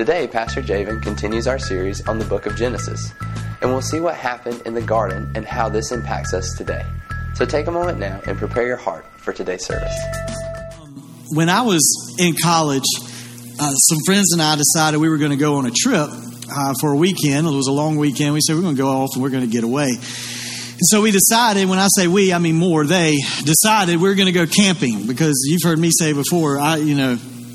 Today, Pastor Javen continues our series on the book of Genesis, and we'll see what happened in the garden and how this impacts us today. So take a moment now and prepare your heart for today's service. When I was in college, some friends and I decided we were going to go on a trip for a weekend. It was a long weekend. We said we're going to go off and we're going to get away. And so we decided, when I say we, I mean more, they decided we're going to go camping, because you've heard me say before,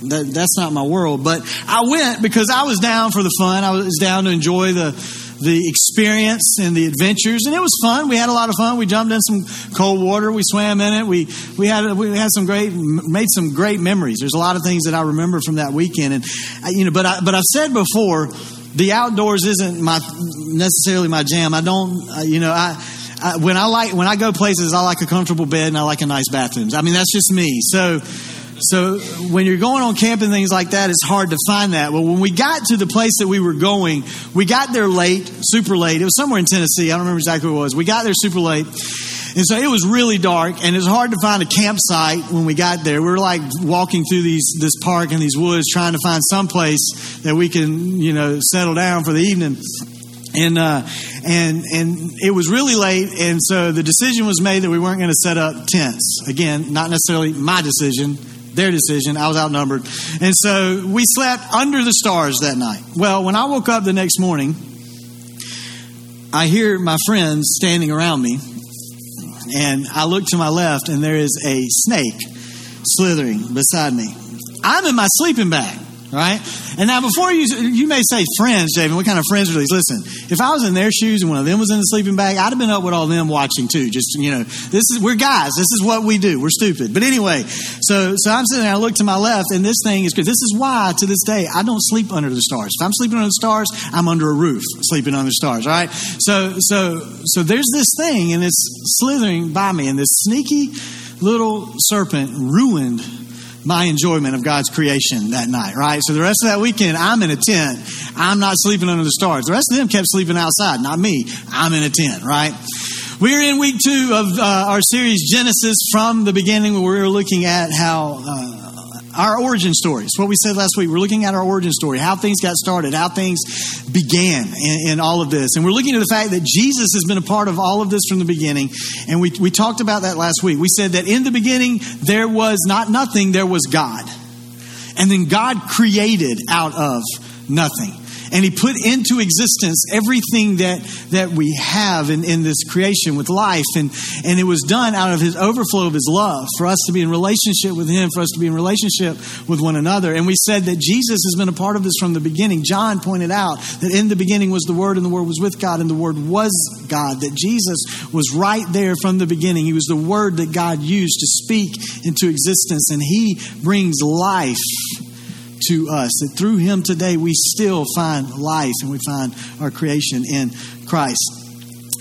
that's not my world. But I went because I was down for the fun. I was down to enjoy the experience and the adventures, and it was fun. We had a lot of fun. We jumped in some cold water. We swam in it. We had made some great memories. There's a lot of things that I remember from that weekend, and but I've said before, the outdoors isn't necessarily my jam. I don't, when I go places, I like a comfortable bed and I like a nice bathrooms. I mean, that's just me. So when you're going on camp and things like that, it's hard to find that. Well, when we got to the place that we were going, we got there late, super late. It was somewhere in Tennessee. I don't remember exactly what it was. We got there super late. And so it was really dark, and it was hard to find a campsite when we got there. We were like walking through this park and these woods, trying to find some place that we can, settle down for the evening. And it was really late, and so the decision was made that we weren't going to set up tents. Again, not necessarily my decision. Their decision. I was outnumbered. And so we slept under the stars that night. Well, when I woke up the next morning, I hear my friends standing around me, and I look to my left, and there is a snake slithering beside me. I'm in my sleeping bag, right? And now, before you may say, friends, Javen, what kind of friends are these? Listen, if I was in their shoes and one of them was in the sleeping bag, I'd have been up with all them watching too. Just, we're guys. This is what we do. We're stupid. But anyway, so I'm sitting there, I look to my left, and this thing is good. This is why, to this day, I don't sleep under the stars. If I'm sleeping under the stars, I'm under a roof sleeping under the stars, all right? So there's this thing, and it's slithering by me, and this sneaky little serpent ruined my enjoyment of God's creation that night, right? So the rest of that weekend, I'm in a tent. I'm not sleeping under the stars. The rest of them kept sleeping outside, not me. I'm in a tent, right? We're in week 2 of our series, Genesis, from the beginning, where we're looking at how our origin stories. What we said last week, we're looking at our origin story, how things got started, how things began in all of this. And we're looking at the fact that Jesus has been a part of all of this from the beginning. And we talked about that last week. We said that in the beginning, there was not nothing, there was God. And then God created out of nothing. And He put into existence everything that we have in this creation with life. And it was done out of His overflow of His love for us to be in relationship with Him, for us to be in relationship with one another. And we said that Jesus has been a part of this from the beginning. John pointed out that in the beginning was the Word, and the Word was with God, and the Word was God. That Jesus was right there from the beginning. He was the Word that God used to speak into existence. And He brings life to us, that through Him today we still find life, and we find our creation in Christ.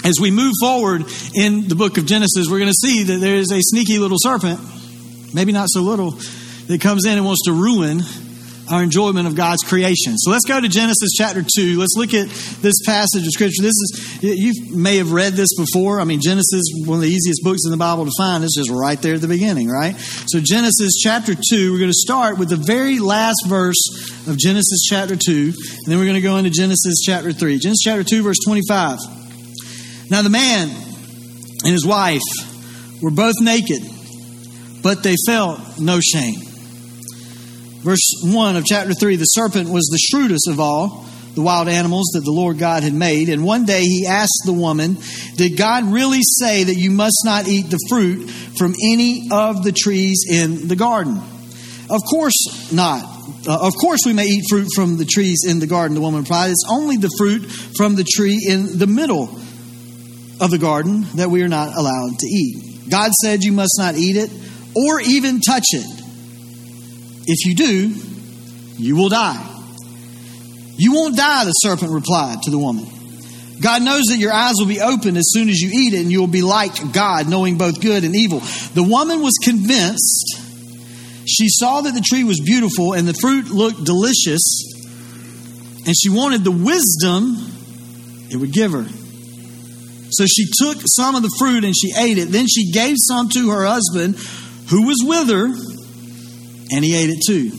As we move forward in the book of Genesis, we're going to see that there is a sneaky little serpent, maybe not so little, that comes in and wants to ruin our enjoyment of God's creation. So let's go to Genesis chapter 2. Let's look at this passage of Scripture. You may have read this before. I mean, Genesis, one of the easiest books in the Bible to find. It's just right there at the beginning, right? So Genesis chapter 2, we're going to start with the very last verse of Genesis chapter 2. And then we're going to go into Genesis chapter 3. Genesis chapter 2, verse 25. Now the man and his wife were both naked, but they felt no shame. Verse 1 of chapter 3, the serpent was the shrewdest of all the wild animals that the Lord God had made. And one day he asked the woman, "Did God really say that you must not eat the fruit from any of the trees in the garden?" "Of course not. Of course we may eat fruit from the trees in the garden," the woman replied. "It's only the fruit from the tree in the middle of the garden that we are not allowed to eat. God said you must not eat it or even touch it. If you do, you will die." "You won't die," the serpent replied to the woman. "God knows that your eyes will be opened as soon as you eat it, and you will be like God, knowing both good and evil." The woman was convinced. She saw that the tree was beautiful and the fruit looked delicious, and she wanted the wisdom it would give her. So she took some of the fruit and she ate it. Then she gave some to her husband who was with her, and he ate it too.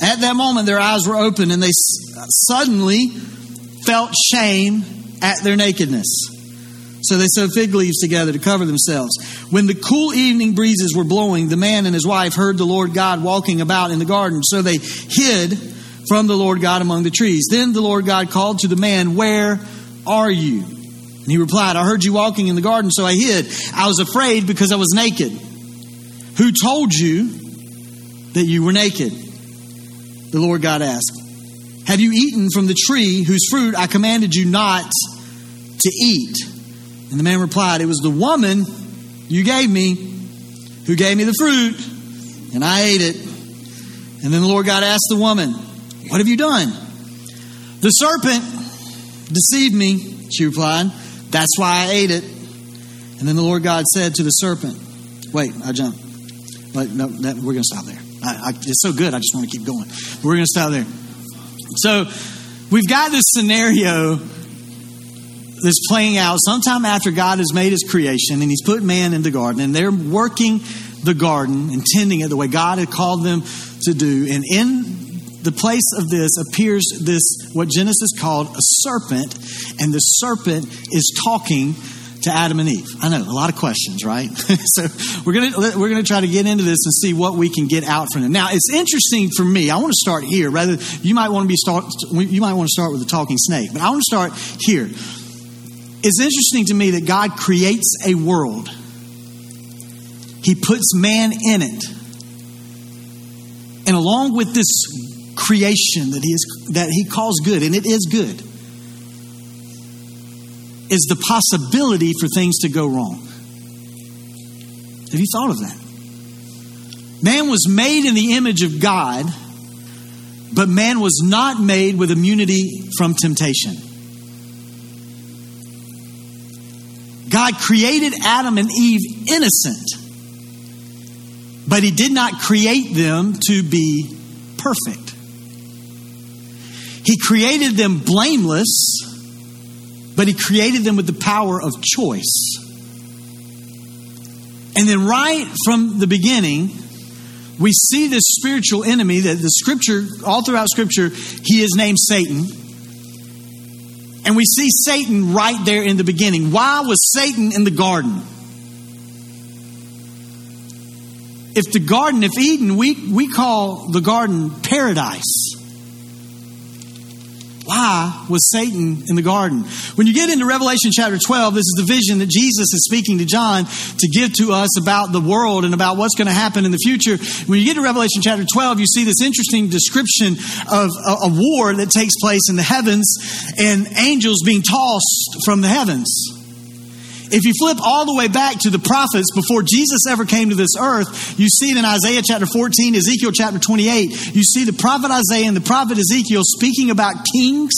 At that moment, their eyes were open and they suddenly felt shame at their nakedness. So they sewed fig leaves together to cover themselves. When the cool evening breezes were blowing, the man and his wife heard the Lord God walking about in the garden. So they hid from the Lord God among the trees. Then the Lord God called to the man, "Where are you?" And he replied, "I heard you walking in the garden, so I hid. I was afraid because I was naked." "Who told you that you were naked?" The Lord God asked. "Have you eaten from the tree whose fruit I commanded you not to eat?" And the man replied, "It was the woman you gave me who gave me the fruit, and I ate it." And then the Lord God asked the woman, "What have you done?" "The serpent deceived me," she replied. "That's why I ate it." And then the Lord God said to the serpent, wait, I jumped. But no, we're going to stop there. It's so good, I just want to keep going. We're going to stop there. So we've got this scenario that's playing out sometime after God has made his creation and he's put man in the garden, and they're working the garden and tending it the way God had called them to do. And in the place of this appears this, what Genesis called a serpent, and the serpent is talking to Adam and Eve. I know, a lot of questions, right? So we're gonna try to get into this and see what we can get out from it. Now, it's interesting for me. I want to start here. You might want to start with the talking snake, but I want to start here. It's interesting to me that God creates a world. He puts man in it, and along with this creation that He calls good, and it is good, is the possibility for things to go wrong. Have you thought of that? Man was made in the image of God, but man was not made with immunity from temptation. God created Adam and Eve innocent, but He did not create them to be perfect. He created them blameless, but He created them with the power of choice. And then right from the beginning, we see this spiritual enemy that the Scripture, all throughout Scripture, he is named Satan. And we see Satan right there in the beginning. Why was Satan in the garden? If the garden, if Eden, we call the garden paradise, why was Satan in the garden? When you get into Revelation chapter 12, this is the vision that Jesus is speaking to John to give to us about the world and about what's going to happen in the future. When you get to Revelation chapter 12, you see this interesting description of a war that takes place in the heavens and angels being tossed from the heavens. If you flip all the way back to the prophets before Jesus ever came to this earth, you see it in Isaiah chapter 14, Ezekiel chapter 28. You see the prophet Isaiah and the prophet Ezekiel speaking about kings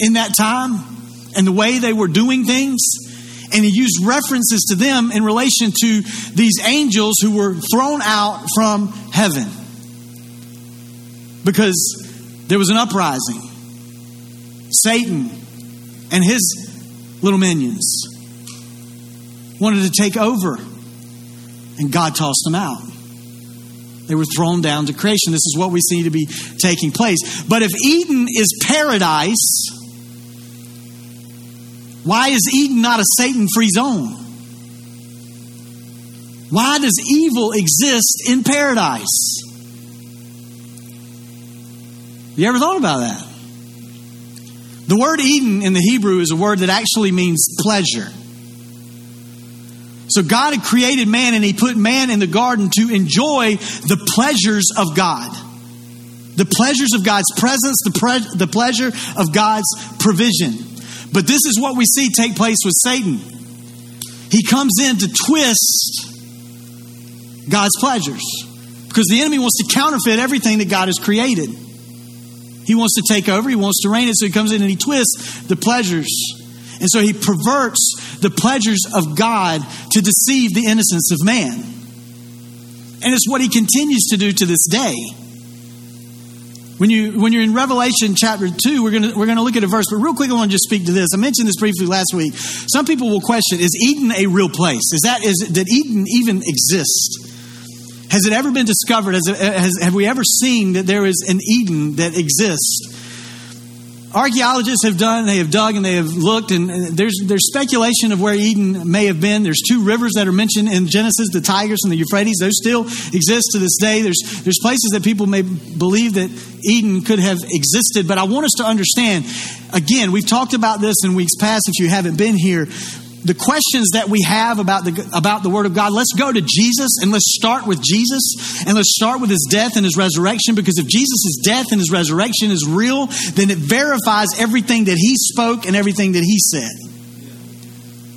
in that time and the way they were doing things. And he used references to them in relation to these angels who were thrown out from heaven because there was an uprising. Satan and his little minions wanted to take over, and God tossed them out. They were thrown down to creation. This is what we see to be taking place. But if Eden is paradise, why is Eden not a Satan-free zone? Why does evil exist in paradise? You ever thought about that? The word Eden in the Hebrew is a word that actually means pleasure. So God had created man, and He put man in the garden to enjoy the pleasures of God. The pleasures of God's presence, the pleasure of God's provision. But this is what we see take place with Satan. He comes in to twist God's pleasures because the enemy wants to counterfeit everything that God has created. He wants to take over. He wants to reign it. So he comes in and he twists the pleasures. And so he perverts the pleasures of God to deceive the innocence of man. And it's what he continues to do to this day. When you're in Revelation chapter 2, we're going to look at a verse. But real quick, I want to just speak to this. I mentioned this briefly last week. Some people will question, is Eden a real place? Did Eden even exist? Has it ever been discovered? Have we ever seen that there is an Eden that exists? Archaeologists have dug and they have looked, and there's speculation of where Eden may have been. There's two rivers that are mentioned in Genesis, the Tigris and the Euphrates. Those still exist to this day. There's places that people may believe that Eden could have existed. But I want us to understand, again, we've talked about this in weeks past if you haven't been here. The questions that we have about the Word of God, let's go to Jesus and let's start with Jesus and let's start with His death and His resurrection, because if Jesus' death and His resurrection is real, then it verifies everything that He spoke and everything that He said.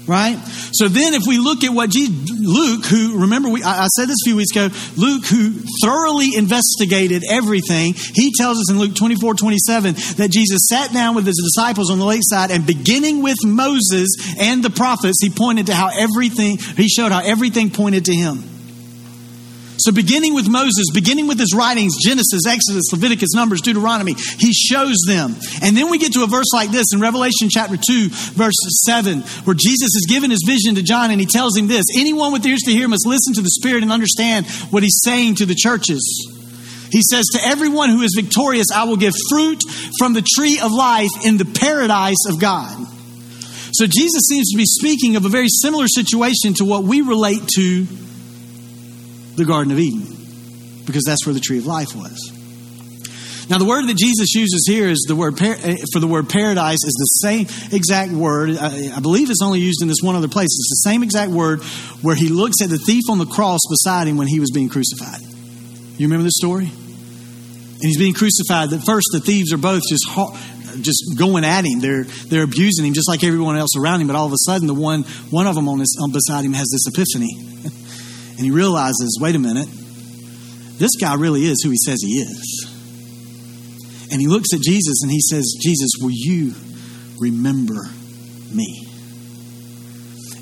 Right? So then if we look at what Luke, who, remember, I said this a few weeks ago, Luke, who thoroughly investigated everything, he tells us in Luke 24:27 that Jesus sat down with His disciples on the lakeside, and beginning with Moses and the prophets, he showed how everything pointed to Him. So beginning with Moses, beginning with his writings, Genesis, Exodus, Leviticus, Numbers, Deuteronomy, he shows them. And then we get to a verse like this in Revelation chapter 2, verse 7, where Jesus has given His vision to John and He tells him this: anyone with ears to hear must listen to the Spirit and understand what He's saying to the churches. He says, to everyone who is victorious, I will give fruit from the tree of life in the paradise of God. So Jesus seems to be speaking of a very similar situation to what we relate to the Garden of Eden, because that's where the tree of life was. Now, the word that Jesus uses here is the word for the word paradise is the same exact word. I believe it's only used in this one other place. It's the same exact word where He looks at the thief on the cross beside Him when He was being crucified. You remember this story? And He's being crucified. At first, the thieves are both just going at Him. They're abusing Him just like everyone else around Him. But all of a sudden, the one of them beside Him has this epiphany. And he realizes, wait a minute, this guy really is who he says he is. And he looks at Jesus and he says, Jesus, will you remember me?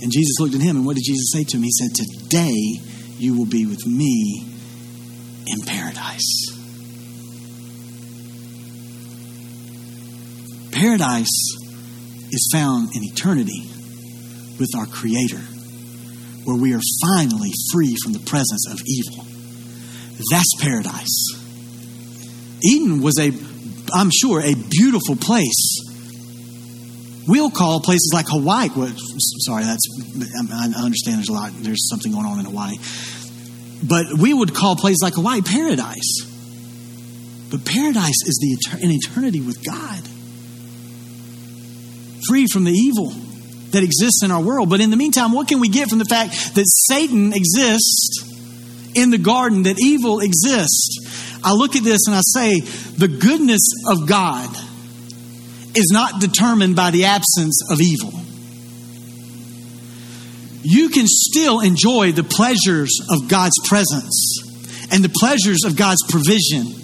And Jesus looked at him, and what did Jesus say to him? He said, today you will be with me in paradise. Paradise is found in eternity with our Creator, where we are finally free from the presence of evil. That's paradise. Eden was a beautiful place. We'll call places like Hawaii. I understand there's something going on in Hawaii. But we would call places like Hawaii paradise. But paradise is an eternity with God, free from the evil that exists in our world. But in the meantime, what can we get from the fact that Satan exists in the garden, that evil exists? I look at this and I say, the goodness of God is not determined by the absence of evil. You can still enjoy the pleasures of God's presence and the pleasures of God's provision,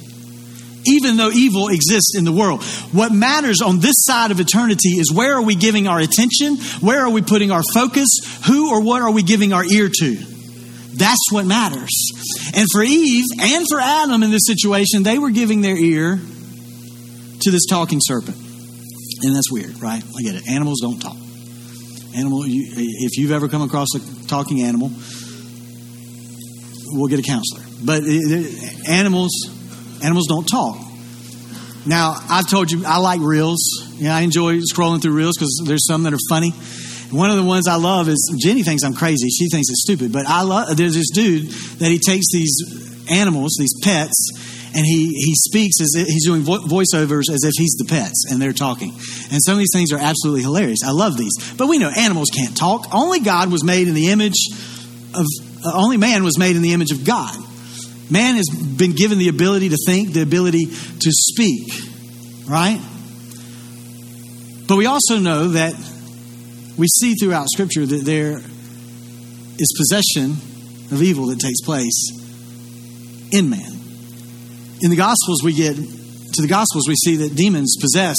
even though evil exists in the world. What matters on this side of eternity is, where are we giving our attention? Where are we putting our focus? Who or what are we giving our ear to? That's what matters. And for Eve and for Adam in this situation, they were giving their ear to this talking serpent. And that's weird, right? I get it. Animals don't talk. If you've ever come across a talking animal, we'll get a counselor. But Animals don't talk. Now, I've told you I like reels. Yeah, I enjoy scrolling through reels because there's some that are funny. One of the ones I love is, Jenny thinks I'm crazy. She thinks it's stupid. But there's this dude that he takes these animals, these pets, and he speaks as if he's doing voiceovers as if he's the pets and they're talking. And some of these things are absolutely hilarious. I love these. But we know animals can't talk. Only man was made in the image of God. Man has been given the ability to think, the ability to speak, right? But we also know that we see throughout Scripture that there is possession of evil that takes place in man. To the Gospels, we see that demons possess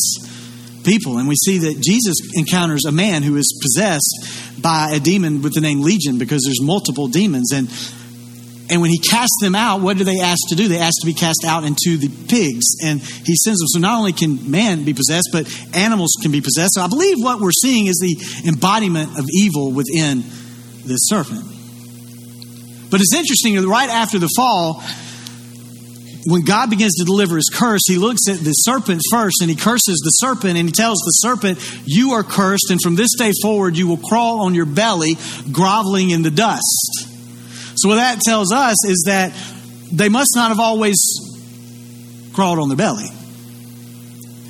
people, and we see that Jesus encounters a man who is possessed by a demon with the name Legion, because there's multiple demons. And when he casts them out, what do they ask to do? They ask to be cast out into the pigs. And he sends them. So not only can man be possessed, but animals can be possessed. So I believe what we're seeing is the embodiment of evil within this serpent. But it's interesting, right after the fall, when God begins to deliver his curse, he looks at the serpent first and he curses the serpent and he tells the serpent, you are cursed and from this day forward you will crawl on your belly, groveling in the dust. So what that tells us is that they must not have always crawled on their belly.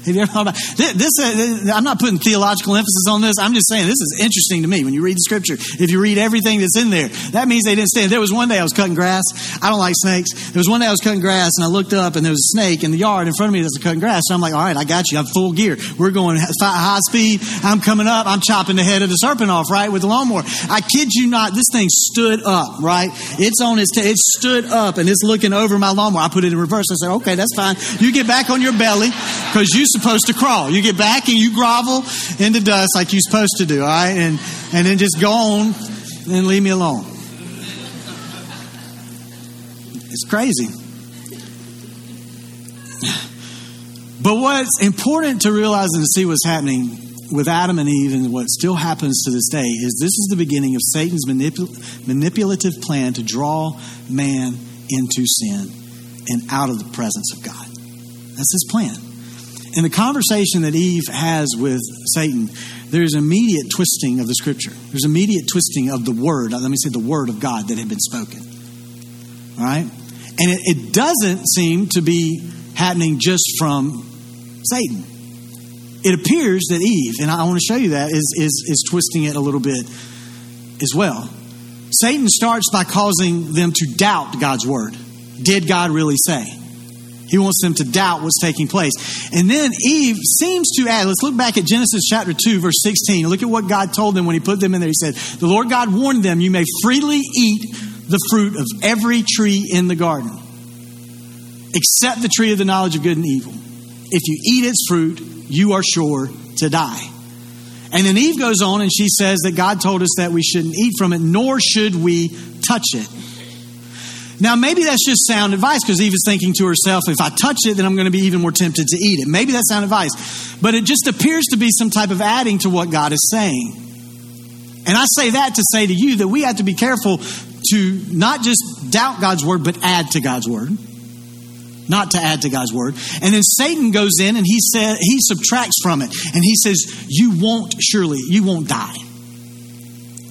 Have you ever thought about this? I'm not putting theological emphasis on this. I'm just saying this is interesting to me. When you read the scripture, if you read everything that's in there, that means they didn't stand. There was one day I was cutting grass. I don't like snakes. There was one day I was cutting grass and I looked up and there was a snake in the yard in front of me that was cutting grass. And I'm like, all right, I got you. I'm full gear. We're going high speed. I'm coming up. I'm chopping the head of the serpent off, right, with the lawnmower. I kid you not. This thing stood up, right? It's on its tail. It stood up and it's looking over my lawnmower. I put it in reverse. I said, okay, that's fine. You get back on your belly because you supposed to crawl. You get back and you grovel in the dust like you're supposed to do, all right? And then just go on and leave me alone. It's crazy. But what's important to realize and to see what's happening with Adam and Eve and what still happens to this day is this is the beginning of Satan's manipulative plan to draw man into sin and out of the presence of God. That's his plan. In the conversation that Eve has with Satan, there's immediate twisting of the scripture. There's immediate twisting of the word. Let me say the word of God that had been spoken. All right? And it doesn't seem to be happening just from Satan. It appears that Eve, and I want to show you that, is twisting it a little bit as well. Satan starts by causing them to doubt God's word. Did God really say? He wants them to doubt what's taking place. And then Eve seems to add, let's look back at Genesis chapter 2, verse 16. Look at what God told them when he put them in there. He said, the Lord God warned them, you may freely eat the fruit of every tree in the garden, except the tree of the knowledge of good and evil. If you eat its fruit, you are sure to die. And then Eve goes on and she says that God told us that we shouldn't eat from it, nor should we touch it. Now, maybe that's just sound advice because Eve is thinking to herself, if I touch it, then I'm going to be even more tempted to eat it. Maybe that's sound advice. But it just appears to be some type of adding to what God is saying. And I say that to say to you that we have to be careful to not just doubt God's word, but add to God's word. Not to add to God's word. And then Satan goes in and he subtracts from it. And he says, you won't die.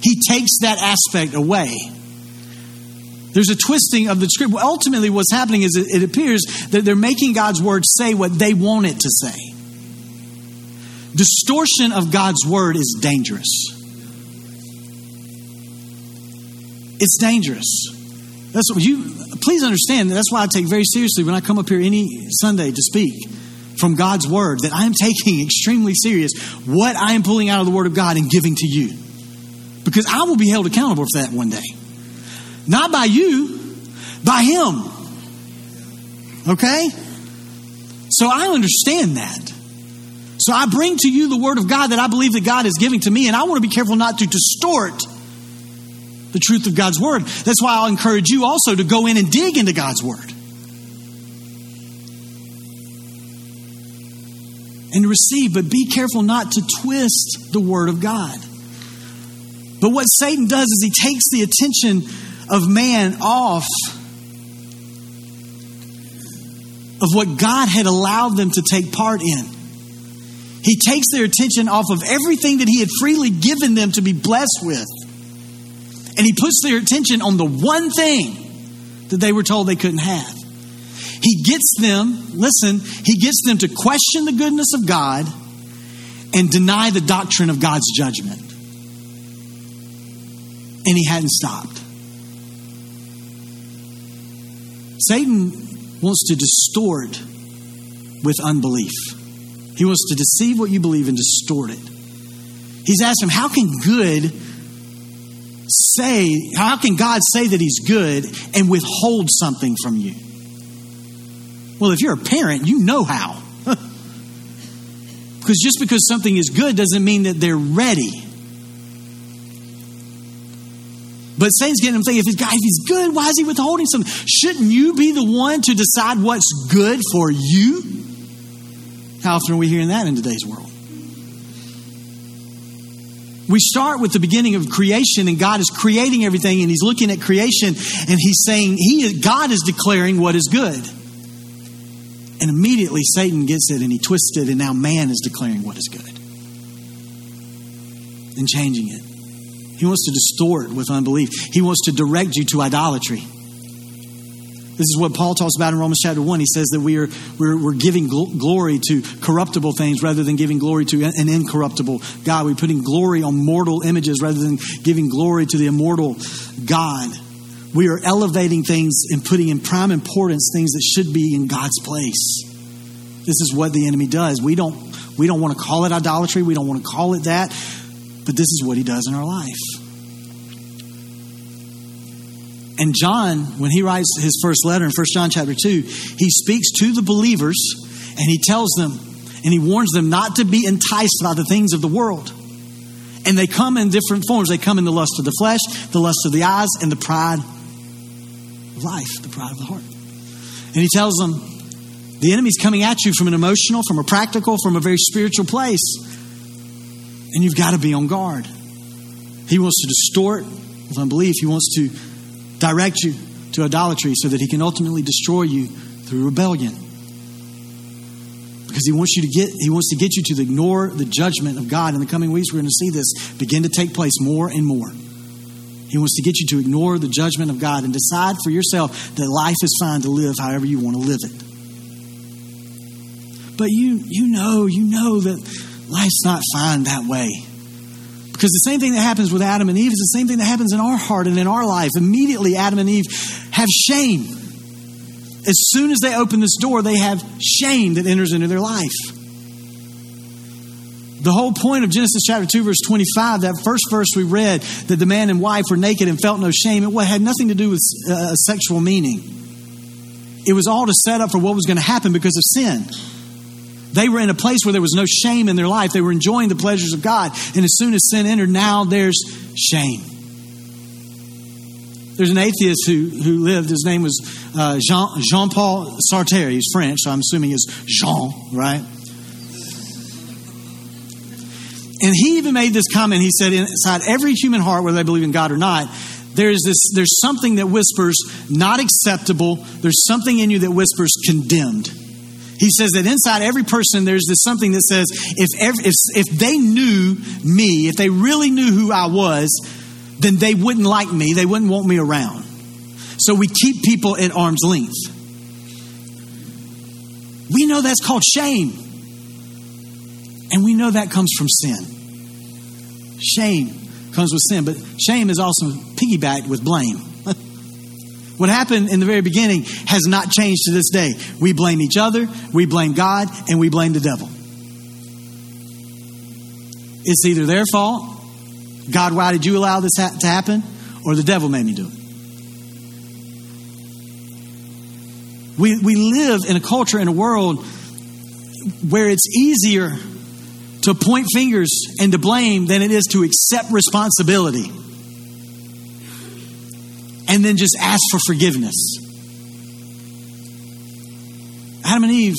He takes that aspect away. There's a twisting of the script. Well, ultimately, what's happening is it appears that they're making God's word say what they want it to say. Distortion of God's word is dangerous. It's dangerous. That's what you please understand. That's why I take very seriously when I come up here any Sunday to speak from God's word, that I am taking extremely serious what I am pulling out of the word of God and giving to you. Because I will be held accountable for that one day. Not by you, by him. Okay? So I understand that. So I bring to you the word of God that I believe that God is giving to me, and I want to be careful not to distort the truth of God's word. That's why I'll encourage you also to go in and dig into God's word. And receive, but be careful not to twist the word of God. But what Satan does is he takes the attention of man off of what God had allowed them to take part in. He takes their attention off of everything that he had freely given them to be blessed with. And he puts their attention on the one thing that they were told they couldn't have. He gets them, to question the goodness of God and deny the doctrine of God's judgment. And he hadn't stopped. Satan wants to distort with unbelief. He wants to deceive what you believe and distort it. He's asked him, how can God say that he's good and withhold something from you? Well, if you're a parent, you know how. Because just because something is good doesn't mean that they're ready. But Satan's getting him thinking, if he's good, why is he withholding something? Shouldn't you be the one to decide what's good for you? How often are we hearing that in today's world? We start with the beginning of creation, and God is creating everything, and he's looking at creation, and he's saying, God is declaring what is good. And immediately Satan gets it, and he twists it, and now man is declaring what is good and changing it. He wants to distort with unbelief. He wants to direct you to idolatry. This is what Paul talks about in Romans chapter 1. He says that we're giving glory to corruptible things rather than giving glory to an incorruptible God. We're putting glory on mortal images rather than giving glory to the immortal God. We are elevating things and putting in prime importance things that should be in God's place. This is what the enemy does. We don't want to call it idolatry. We don't want to call it that. But this is what he does in our life. And John, when he writes his first letter in 1 John chapter 2, he speaks to the believers and he tells them and he warns them not to be enticed by the things of the world. And they come in different forms. They come in the lust of the flesh, the lust of the eyes, and the pride of life, the pride of the heart. And he tells them, the enemy's coming at you from an emotional, from a practical, from a very spiritual place. And you've got to be on guard. He wants to distort with unbelief. He wants to direct you to idolatry so that he can ultimately destroy you through rebellion. Because he wants to get you to ignore the judgment of God. In the coming weeks, we're going to see this begin to take place more and more. He wants to get you to ignore the judgment of God and decide for yourself that life is fine to live however you want to live it. But you know that life's not fine that way. Because the same thing that happens with Adam and Eve is the same thing that happens in our heart and in our life. Immediately, Adam and Eve have shame. As soon as they open this door, they have shame that enters into their life. The whole point of Genesis chapter 2, verse 25, that first verse we read, that the man and wife were naked and felt no shame, it had nothing to do with sexual meaning. It was all to set up for what was going to happen because of sin. They were in a place where there was no shame in their life. They were enjoying the pleasures of God. And as soon as sin entered, now there's shame. There's an atheist who lived. His name was Jean-Paul Sartre. He's French, so I'm assuming it's Jean, right? And he even made this comment. He said, inside every human heart, whether they believe in God or not, there's something that whispers, not acceptable. There's something in you that whispers, condemned. He says that inside every person, there's this something that says, if they knew me, if they really knew who I was, then they wouldn't like me. They wouldn't want me around. So we keep people at arm's length. We know that's called shame. And we know that comes from sin. Shame comes with sin, but shame is also piggybacked with blame. What happened in the very beginning has not changed to this day. We blame each other, we blame God, and we blame the devil. It's either their fault, God, why did you allow this to happen, or the devil made me do it. We live in a culture, in a world where it's easier to point fingers and to blame than it is to accept responsibility. And then just ask for forgiveness. Adam and Eve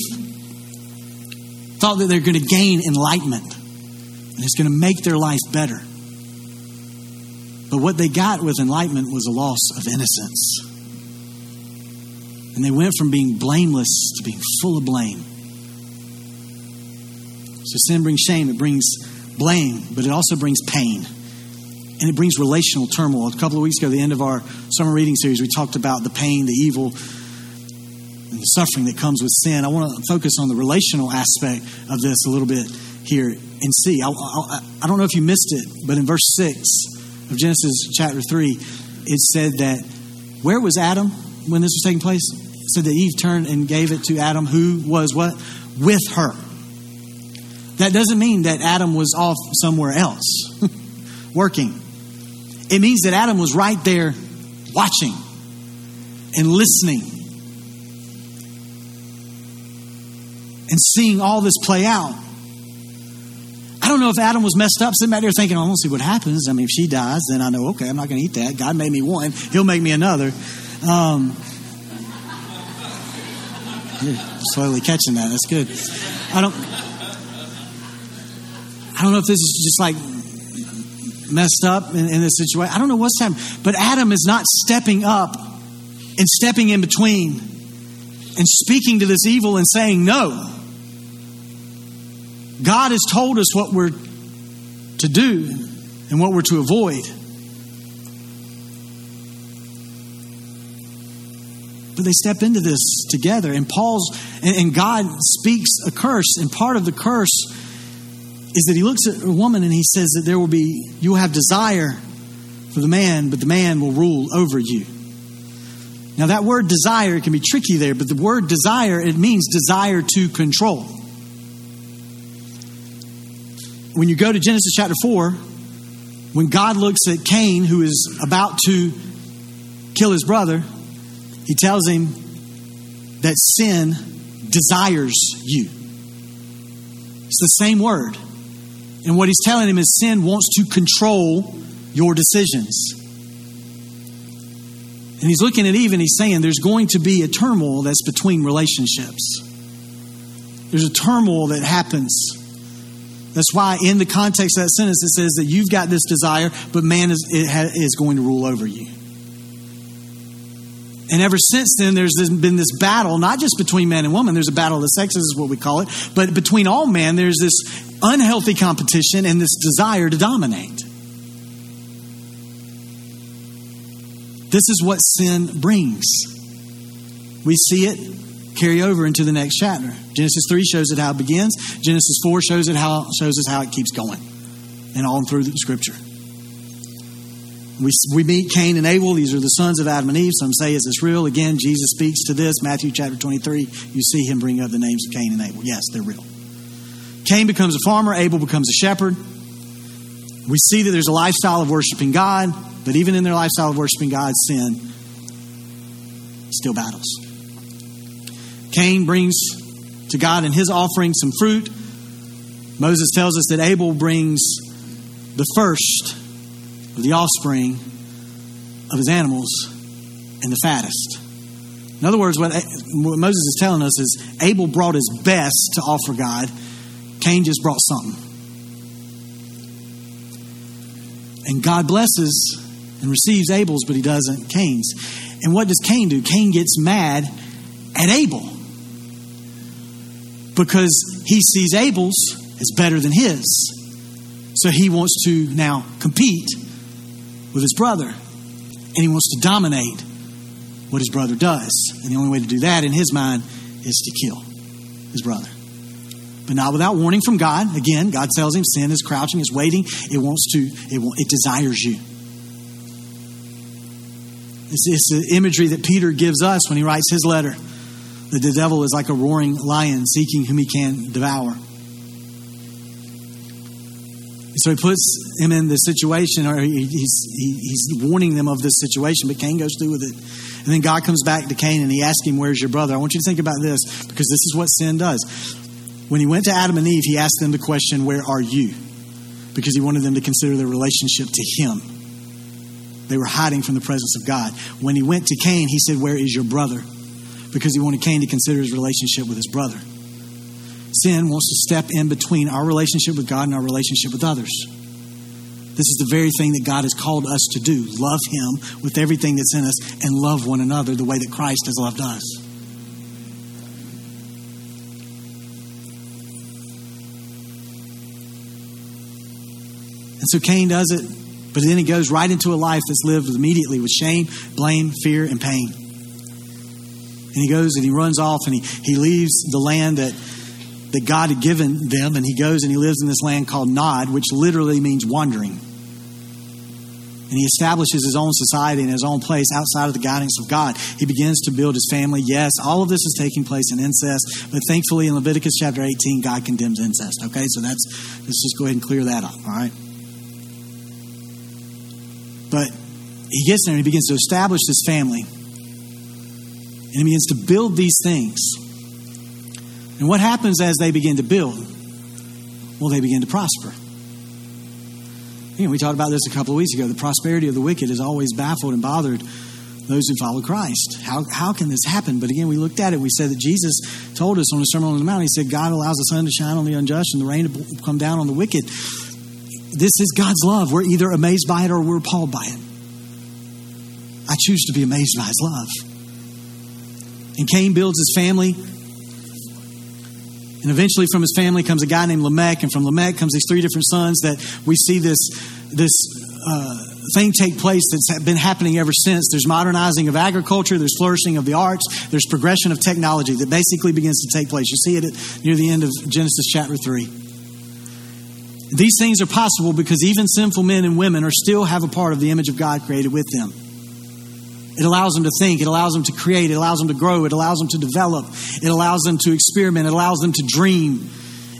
thought that they're going to gain enlightenment. And it's going to make their life better. But what they got with enlightenment was a loss of innocence. And they went from being blameless to being full of blame. So sin brings shame. It brings blame. But it also brings pain. And it brings relational turmoil. A couple of weeks ago, at the end of our summer reading series, we talked about the pain, the evil, and the suffering that comes with sin. I want to focus on the relational aspect of this a little bit here and see. I don't know if you missed it, but in verse 6 of Genesis chapter 3, it said that, where was Adam when this was taking place? It said that Eve turned and gave it to Adam, who was what? With her. That doesn't mean that Adam was off somewhere else working. It means that Adam was right there watching and listening and seeing all this play out. I don't know if Adam was messed up, sitting back there thinking, I want to see what happens. I mean, if she dies, then I know, okay, I'm not going to eat that. God made me one. He'll make me another. You're slowly catching that. That's good. I don't know if this is just like messed up in this situation. I don't know what's happening. But Adam is not stepping up and stepping in between and speaking to this evil and saying no. God has told us what we're to do and what we're to avoid. But they step into this together. And God speaks a curse. And part of the curse is that he looks at a woman and he says that you will have desire for the man, but the man will rule over you. Now that word desire can be tricky there, but the word desire, it means desire to control. When you go to Genesis chapter 4, when God looks at Cain, who is about to kill his brother, he tells him that sin desires you. It's the same word. And what he's telling him is sin wants to control your decisions. And he's looking at Eve and he's saying there's going to be a turmoil that's between relationships. There's a turmoil that happens. That's why in the context of that sentence, it says that you've got this desire, but man is going to rule over you. And ever since then, there's been this battle, not just between man and woman. There's a battle of the sexes is what we call it. But between all men, there's this unhealthy competition and this desire to dominate. This is what sin brings. We see it carry over into the next chapter. Genesis 3 shows it how it begins. Genesis 4 shows us how it keeps going, and on through the Scripture. We meet Cain and Abel. These are the sons of Adam and Eve. Some say, is this real? Again, Jesus speaks to this. Matthew chapter 23, you see him bring up the names of Cain and Abel. Yes, they're real. Cain becomes a farmer. Abel becomes a shepherd. We see that there's a lifestyle of worshiping God, but even in their lifestyle of worshiping God, sin still battles. Cain brings to God in his offering some fruit. Moses tells us that Abel brings the first of the offspring of his animals and the fattest. In other words, what Moses is telling us is Abel brought his best to offer God. Cain just brought something. And God blesses and receives Abel's, but he doesn't Cain's. And what does Cain do? Cain gets mad at Abel, because he sees Abel's as better than his. So he wants to now compete with his brother, and he wants to dominate what his brother does. And the only way to do that in his mind is to kill his brother. But not without warning from God. Again, God tells him sin is crouching, it's waiting. It desires you. It's the imagery that Peter gives us when he writes his letter. That the devil is like a roaring lion seeking whom he can devour. And so he puts him in this situation, or he's warning them of this situation, but Cain goes through with it. And then God comes back to Cain and he asks him, where's your brother? I want you to think about this, because this is what sin does. When he went to Adam and Eve, he asked them the question, where are you? Because he wanted them to consider their relationship to him. They were hiding from the presence of God. When he went to Cain, he said, where is your brother? Because he wanted Cain to consider his relationship with his brother. Sin wants to step in between our relationship with God and our relationship with others. This is the very thing that God has called us to do. Love him with everything that's in us and love one another the way that Christ has loved us. And so Cain does it, but then he goes right into a life that's lived immediately with shame, blame, fear, and pain. And he goes and he runs off and he leaves the land that God had given them. And he goes and he lives in this land called Nod, which literally means wandering. And he establishes his own society and his own place outside of the guidance of God. He begins to build his family. Yes, all of this is taking place in incest. But thankfully in Leviticus chapter 18, God condemns incest. Okay, so let's just go ahead and clear that up. All right. But he gets there and he begins to establish this family. And he begins to build these things. And what happens as they begin to build? Well, they begin to prosper. You know, we talked about this a couple of weeks ago. The prosperity of the wicked has always baffled and bothered those who follow Christ. How can this happen? But again, we looked at it. We said that Jesus told us on the Sermon on the Mount, he said, God allows the sun to shine on the unjust and the rain to come down on the wicked. This is God's love. We're either amazed by it or we're appalled by it. I choose to be amazed by his love. And Cain builds his family. And eventually from his family comes a guy named Lamech. And from Lamech comes these three different sons that we see this thing take place that's been happening ever since. There's modernizing of agriculture. There's flourishing of the arts. There's progression of technology that basically begins to take place. You see it near the end of Genesis chapter 3. These things are possible because even sinful men and women are still have a part of the image of God created with them. It allows them to think. It allows them to create. It allows them to grow. It allows them to develop. It allows them to experiment. It allows them to dream.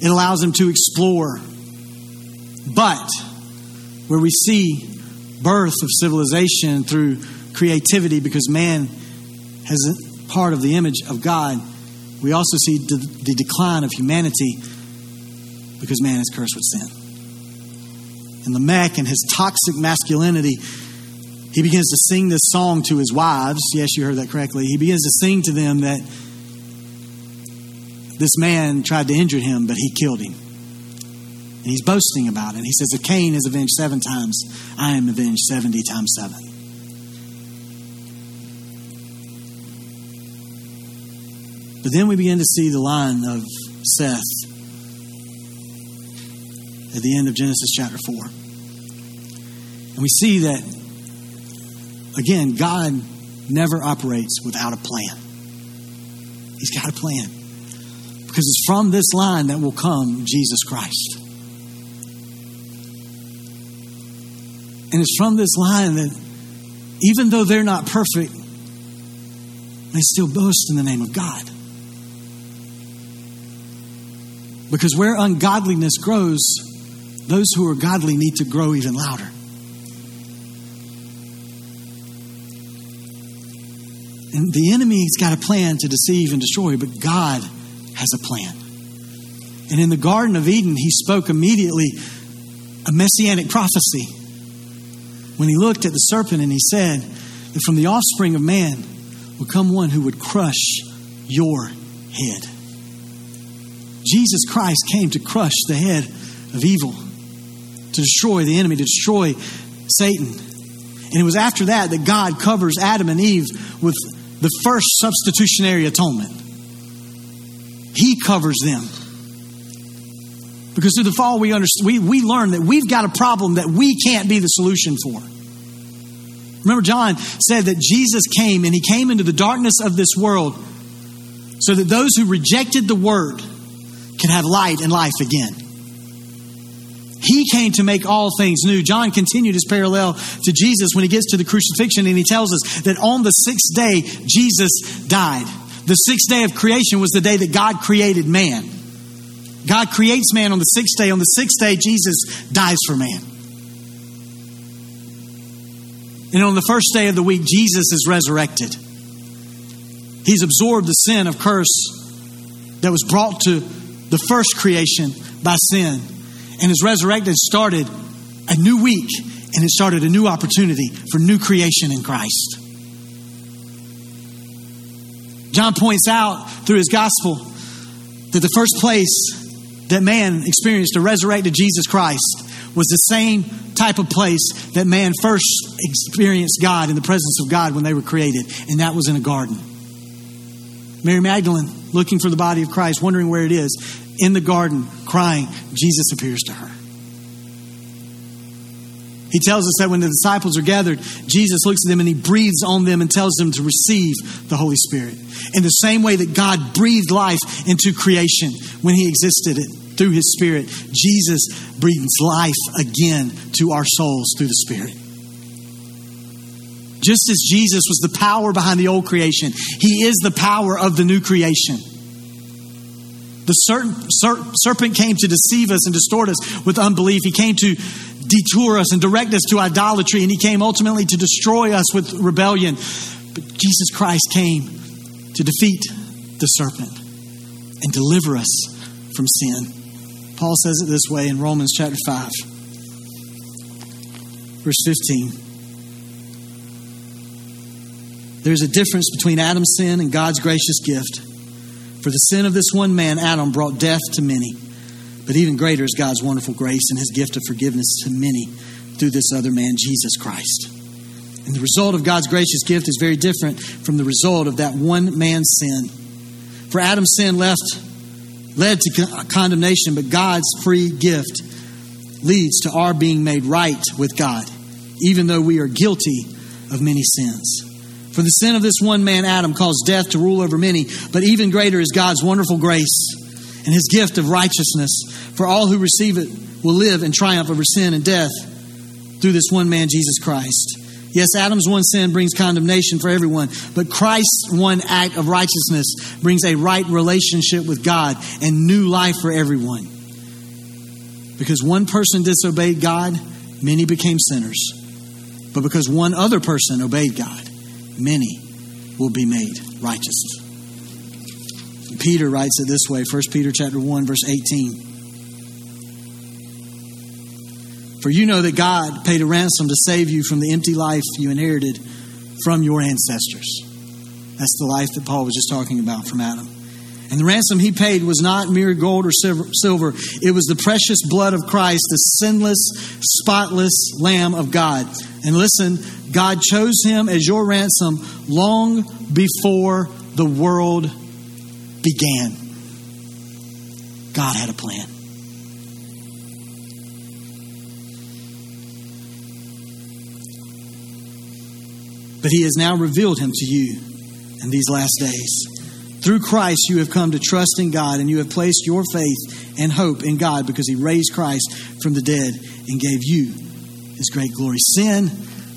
It allows them to explore. But where we see birth of civilization through creativity, because man has a part of the image of God, we also see the decline of humanity because man is cursed with sin. And Lamech and his toxic masculinity, he begins to sing this song to his wives. Yes, you heard that correctly. He begins to sing to them that this man tried to injure him, but he killed him. And he's boasting about it. He says, "A Cain is avenged 7 times. I am avenged 70 times 7. But then we begin to see the line of Seth at the end of Genesis chapter 4. And we see that, again, God never operates without a plan. He's got a plan. Because it's from this line that will come Jesus Christ. And it's from this line that even though they're not perfect, they still boast in the name of God. Because where ungodliness grows, those who are godly need to grow even louder. And the enemy's got a plan to deceive and destroy, but God has a plan. And in the Garden of Eden, he spoke immediately a messianic prophecy when he looked at the serpent and he said that from the offspring of man would come one who would crush your head. Jesus Christ came to crush the head of evil, to destroy the enemy, to destroy Satan. And it was after that that God covers Adam and Eve with the first substitutionary atonement. He covers them. Because through the fall, we learn that we've got a problem that we can't be the solution for. Remember, John said that Jesus came and he came into the darkness of this world so that those who rejected the word can have light and life again. He came to make all things new. John continued his parallel to Jesus when he gets to the crucifixion and he tells us that on the 6th day, Jesus died. The 6th day of creation was the day that God created man. God creates man on the 6th day. On the 6th day, Jesus dies for man. And on the first day of the week, Jesus is resurrected. He's absorbed the sin of curse that was brought to the first creation by sin. And his resurrected started a new week, and it started a new opportunity for new creation in Christ. John points out through his gospel that the first place that man experienced a resurrected Jesus Christ was the same type of place that man first experienced God in the presence of God when they were created, and that was in a garden. Mary Magdalene, looking for the body of Christ, wondering where it is, in the garden, crying, Jesus appears to her. He tells us that when the disciples are gathered, Jesus looks at them and he breathes on them and tells them to receive the Holy Spirit. In the same way that God breathed life into creation when he existed it through his Spirit, Jesus breathes life again to our souls through the Spirit. Just as Jesus was the power behind the old creation, he is the power of the new creation. The serpent came to deceive us and distort us with unbelief. He came to detour us and direct us to idolatry, and he came ultimately to destroy us with rebellion. But Jesus Christ came to defeat the serpent and deliver us from sin. Paul says it this way in Romans chapter 5, verse 15. There's a difference between Adam's sin and God's gracious gift. For the sin of this one man, Adam, brought death to many. But even greater is God's wonderful grace and his gift of forgiveness to many through this other man, Jesus Christ. And the result of God's gracious gift is very different from the result of that one man's sin. For Adam's sin led to condemnation, but God's free gift leads to our being made right with God, even though we are guilty of many sins. For the sin of this one man, Adam, caused death to rule over many, but even greater is God's wonderful grace and his gift of righteousness. For all who receive it will live in triumph over sin and death through this one man, Jesus Christ. Yes, Adam's one sin brings condemnation for everyone, but Christ's one act of righteousness brings a right relationship with God and new life for everyone. Because one person disobeyed God, many became sinners. But because one other person obeyed God, many will be made righteous. Peter writes it this way, 1 Peter chapter 1, verse 18. For you know that God paid a ransom to save you from the empty life you inherited from your ancestors. That's the life that Paul was just talking about from Adam. And the ransom he paid was not mere gold or silver. It was the precious blood of Christ, the sinless, spotless Lamb of God. And listen, God chose him as your ransom long before the world began. God had a plan. But he has now revealed him to you in these last days. Through Christ, you have come to trust in God, and you have placed your faith and hope in God because he raised Christ from the dead and gave you his great glory. Sin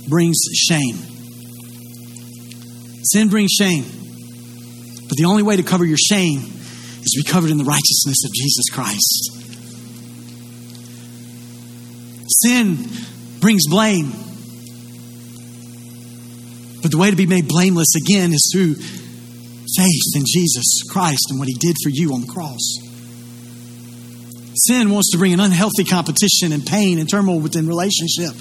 brings shame. Sin brings shame. But the only way to cover your shame is to be covered in the righteousness of Jesus Christ. Sin brings blame. But the way to be made blameless again is through faith in Jesus Christ and what he did for you on the cross. Sin wants to bring an unhealthy competition and pain and turmoil within relationship.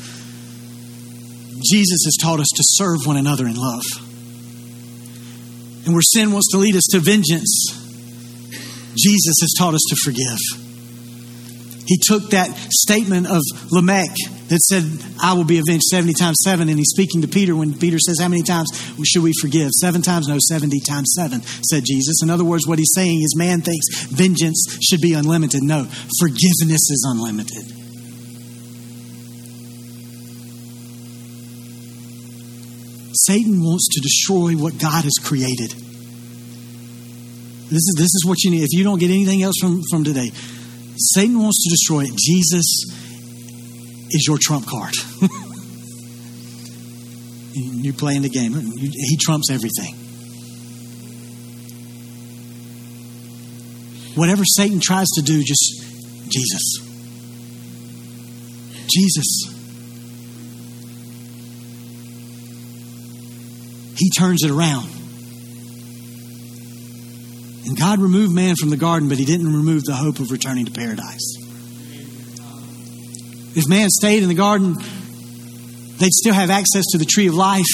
Jesus has taught us to serve one another in love. And where sin wants to lead us to vengeance, Jesus has taught us to forgive. He took that statement of Lamech that said, I will be avenged 70 times 7. And he's speaking to Peter when Peter says, how many times should we forgive? 7 times? No, 70 times 7, said Jesus. In other words, what he's saying is man thinks vengeance should be unlimited. No, forgiveness is unlimited. Satan wants to destroy what God has created. This is what you need. If you don't get anything else from today, Satan wants to destroy it. Jesus is your trump card. You're playing the game. He trumps everything. Whatever Satan tries to do, just Jesus. Jesus. He turns it around. And God removed man from the garden, but he didn't remove the hope of returning to paradise. If man stayed in the garden, they'd still have access to the tree of life,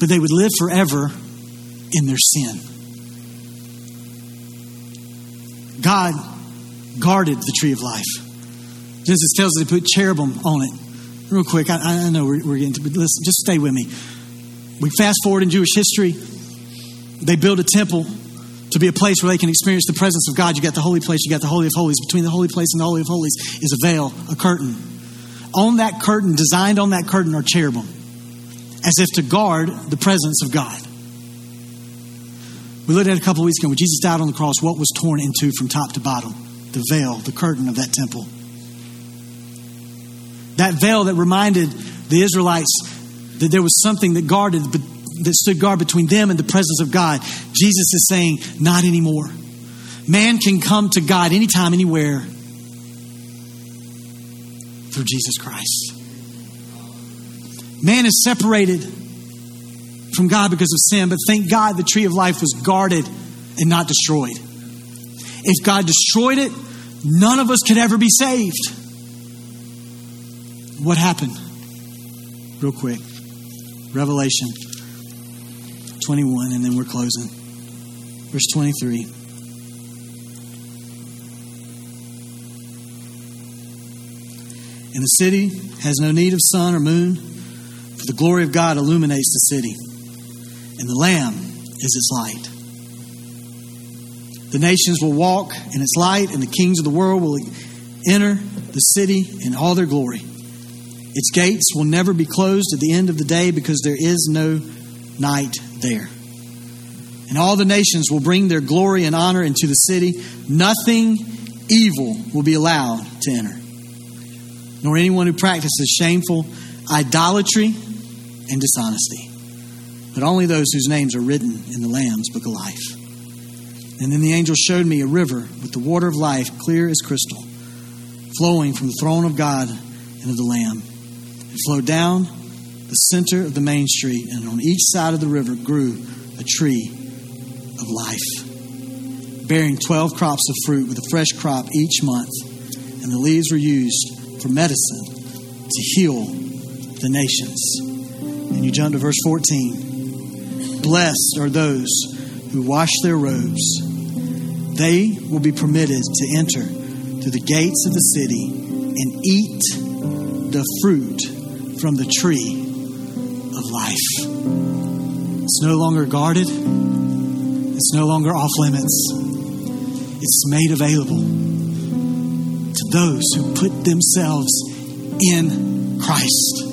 but they would live forever in their sin. God guarded the tree of life. Genesis tells us to put cherubim on it. Real quick, I know we're getting to, but listen, just stay with me. We fast forward in Jewish history. They build a temple to be a place where they can experience the presence of God. You got the holy place, you got the holy of holies. Between the holy place and the holy of holies is a veil, a curtain. On that curtain, designed on that curtain, are cherubim, as if to guard the presence of God. We looked at it a couple of weeks ago. When Jesus died on the cross, what was torn in two from top to bottom? The veil, the curtain of that temple. That veil that reminded the Israelites that there was something that guarded, that stood guard between them and the presence of God. Jesus is saying, not anymore. Man can come to God anytime, anywhere through Jesus Christ. Man is separated from God because of sin, but thank God the tree of life was guarded and not destroyed. If God destroyed it, none of us could ever be saved. What happened? Real quick. Revelation 21, and then we're closing. Verse 23. And the city has no need of sun or moon, for the glory of God illuminates the city, and the Lamb is its light. The nations will walk in its light, and the kings of the world will enter the city in all their glory. Its gates will never be closed at the end of the day, because there is no night there. And all the nations will bring their glory and honor into the city. Nothing evil will be allowed to enter, nor anyone who practices shameful idolatry and dishonesty, but only those whose names are written in the Lamb's book of life. And then the angel showed me a river with the water of life, clear as crystal, flowing from the throne of God and of the Lamb. It flowed down the center of the main street, and on each side of the river grew a tree of life, bearing 12 crops of fruit, with a fresh crop each month. And the leaves were used for medicine to heal the nations. And you jump to verse 14. Blessed are those who wash their robes. They will be permitted to enter through the gates of the city and eat the fruit from the tree of life. It's no longer guarded. It's no longer off limits. It's made available to those who put themselves in Christ.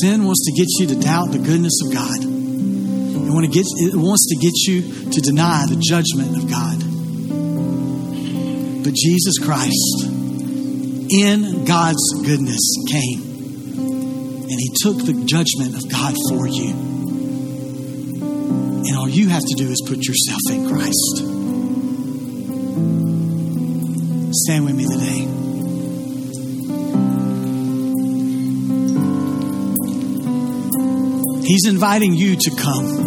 Sin wants to get you to doubt the goodness of God. It wants to get you to deny the judgment of God. But Jesus Christ, in God's goodness, came, and He took the judgment of God for you. And all you have to do is put yourself in Christ. Stand with me today. He's inviting you to come.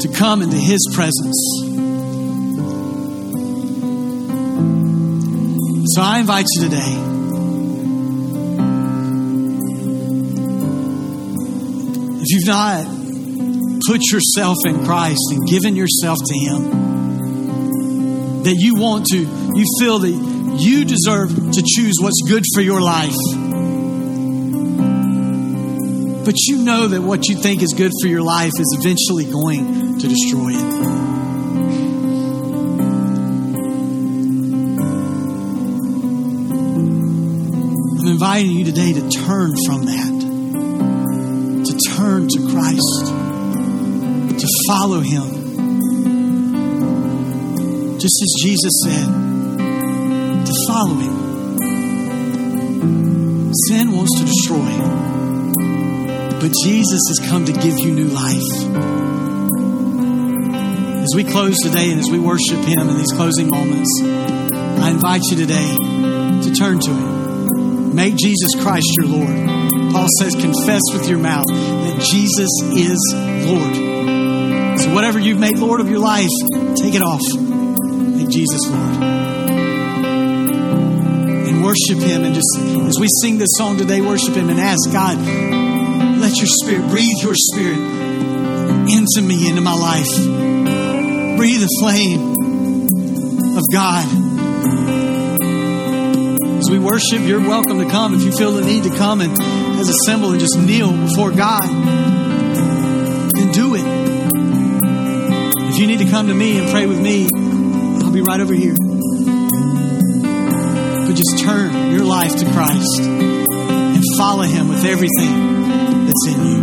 To come into His presence. So I invite you today, if you've not put yourself in Christ and given yourself to Him, that you feel that you deserve to choose what's good for your life. But you know that what you think is good for your life is eventually going to destroy it. I'm inviting you today to turn from that, to turn to Christ, to follow Him. Just as Jesus said, to follow Him. Sin wants to destroy Him, but Jesus has come to give you new life. As we close today and as we worship Him in these closing moments, I invite you today to turn to Him. Make Jesus Christ your Lord. Paul says, confess with your mouth that Jesus is Lord. So whatever you've made Lord of your life, take it off. Make Jesus Lord. And worship Him. And just as we sing this song today, worship Him and ask God, let your Spirit, breathe your Spirit into me, into my life. Breathe the flame of God. As we worship, you're welcome to come. If you feel the need to come and as a symbol and just kneel before God, then do it. If you need to come to me and pray with me, I'll be right over here. But just turn your life to Christ and follow Him with everything that's in you.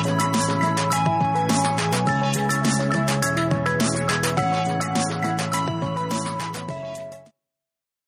week.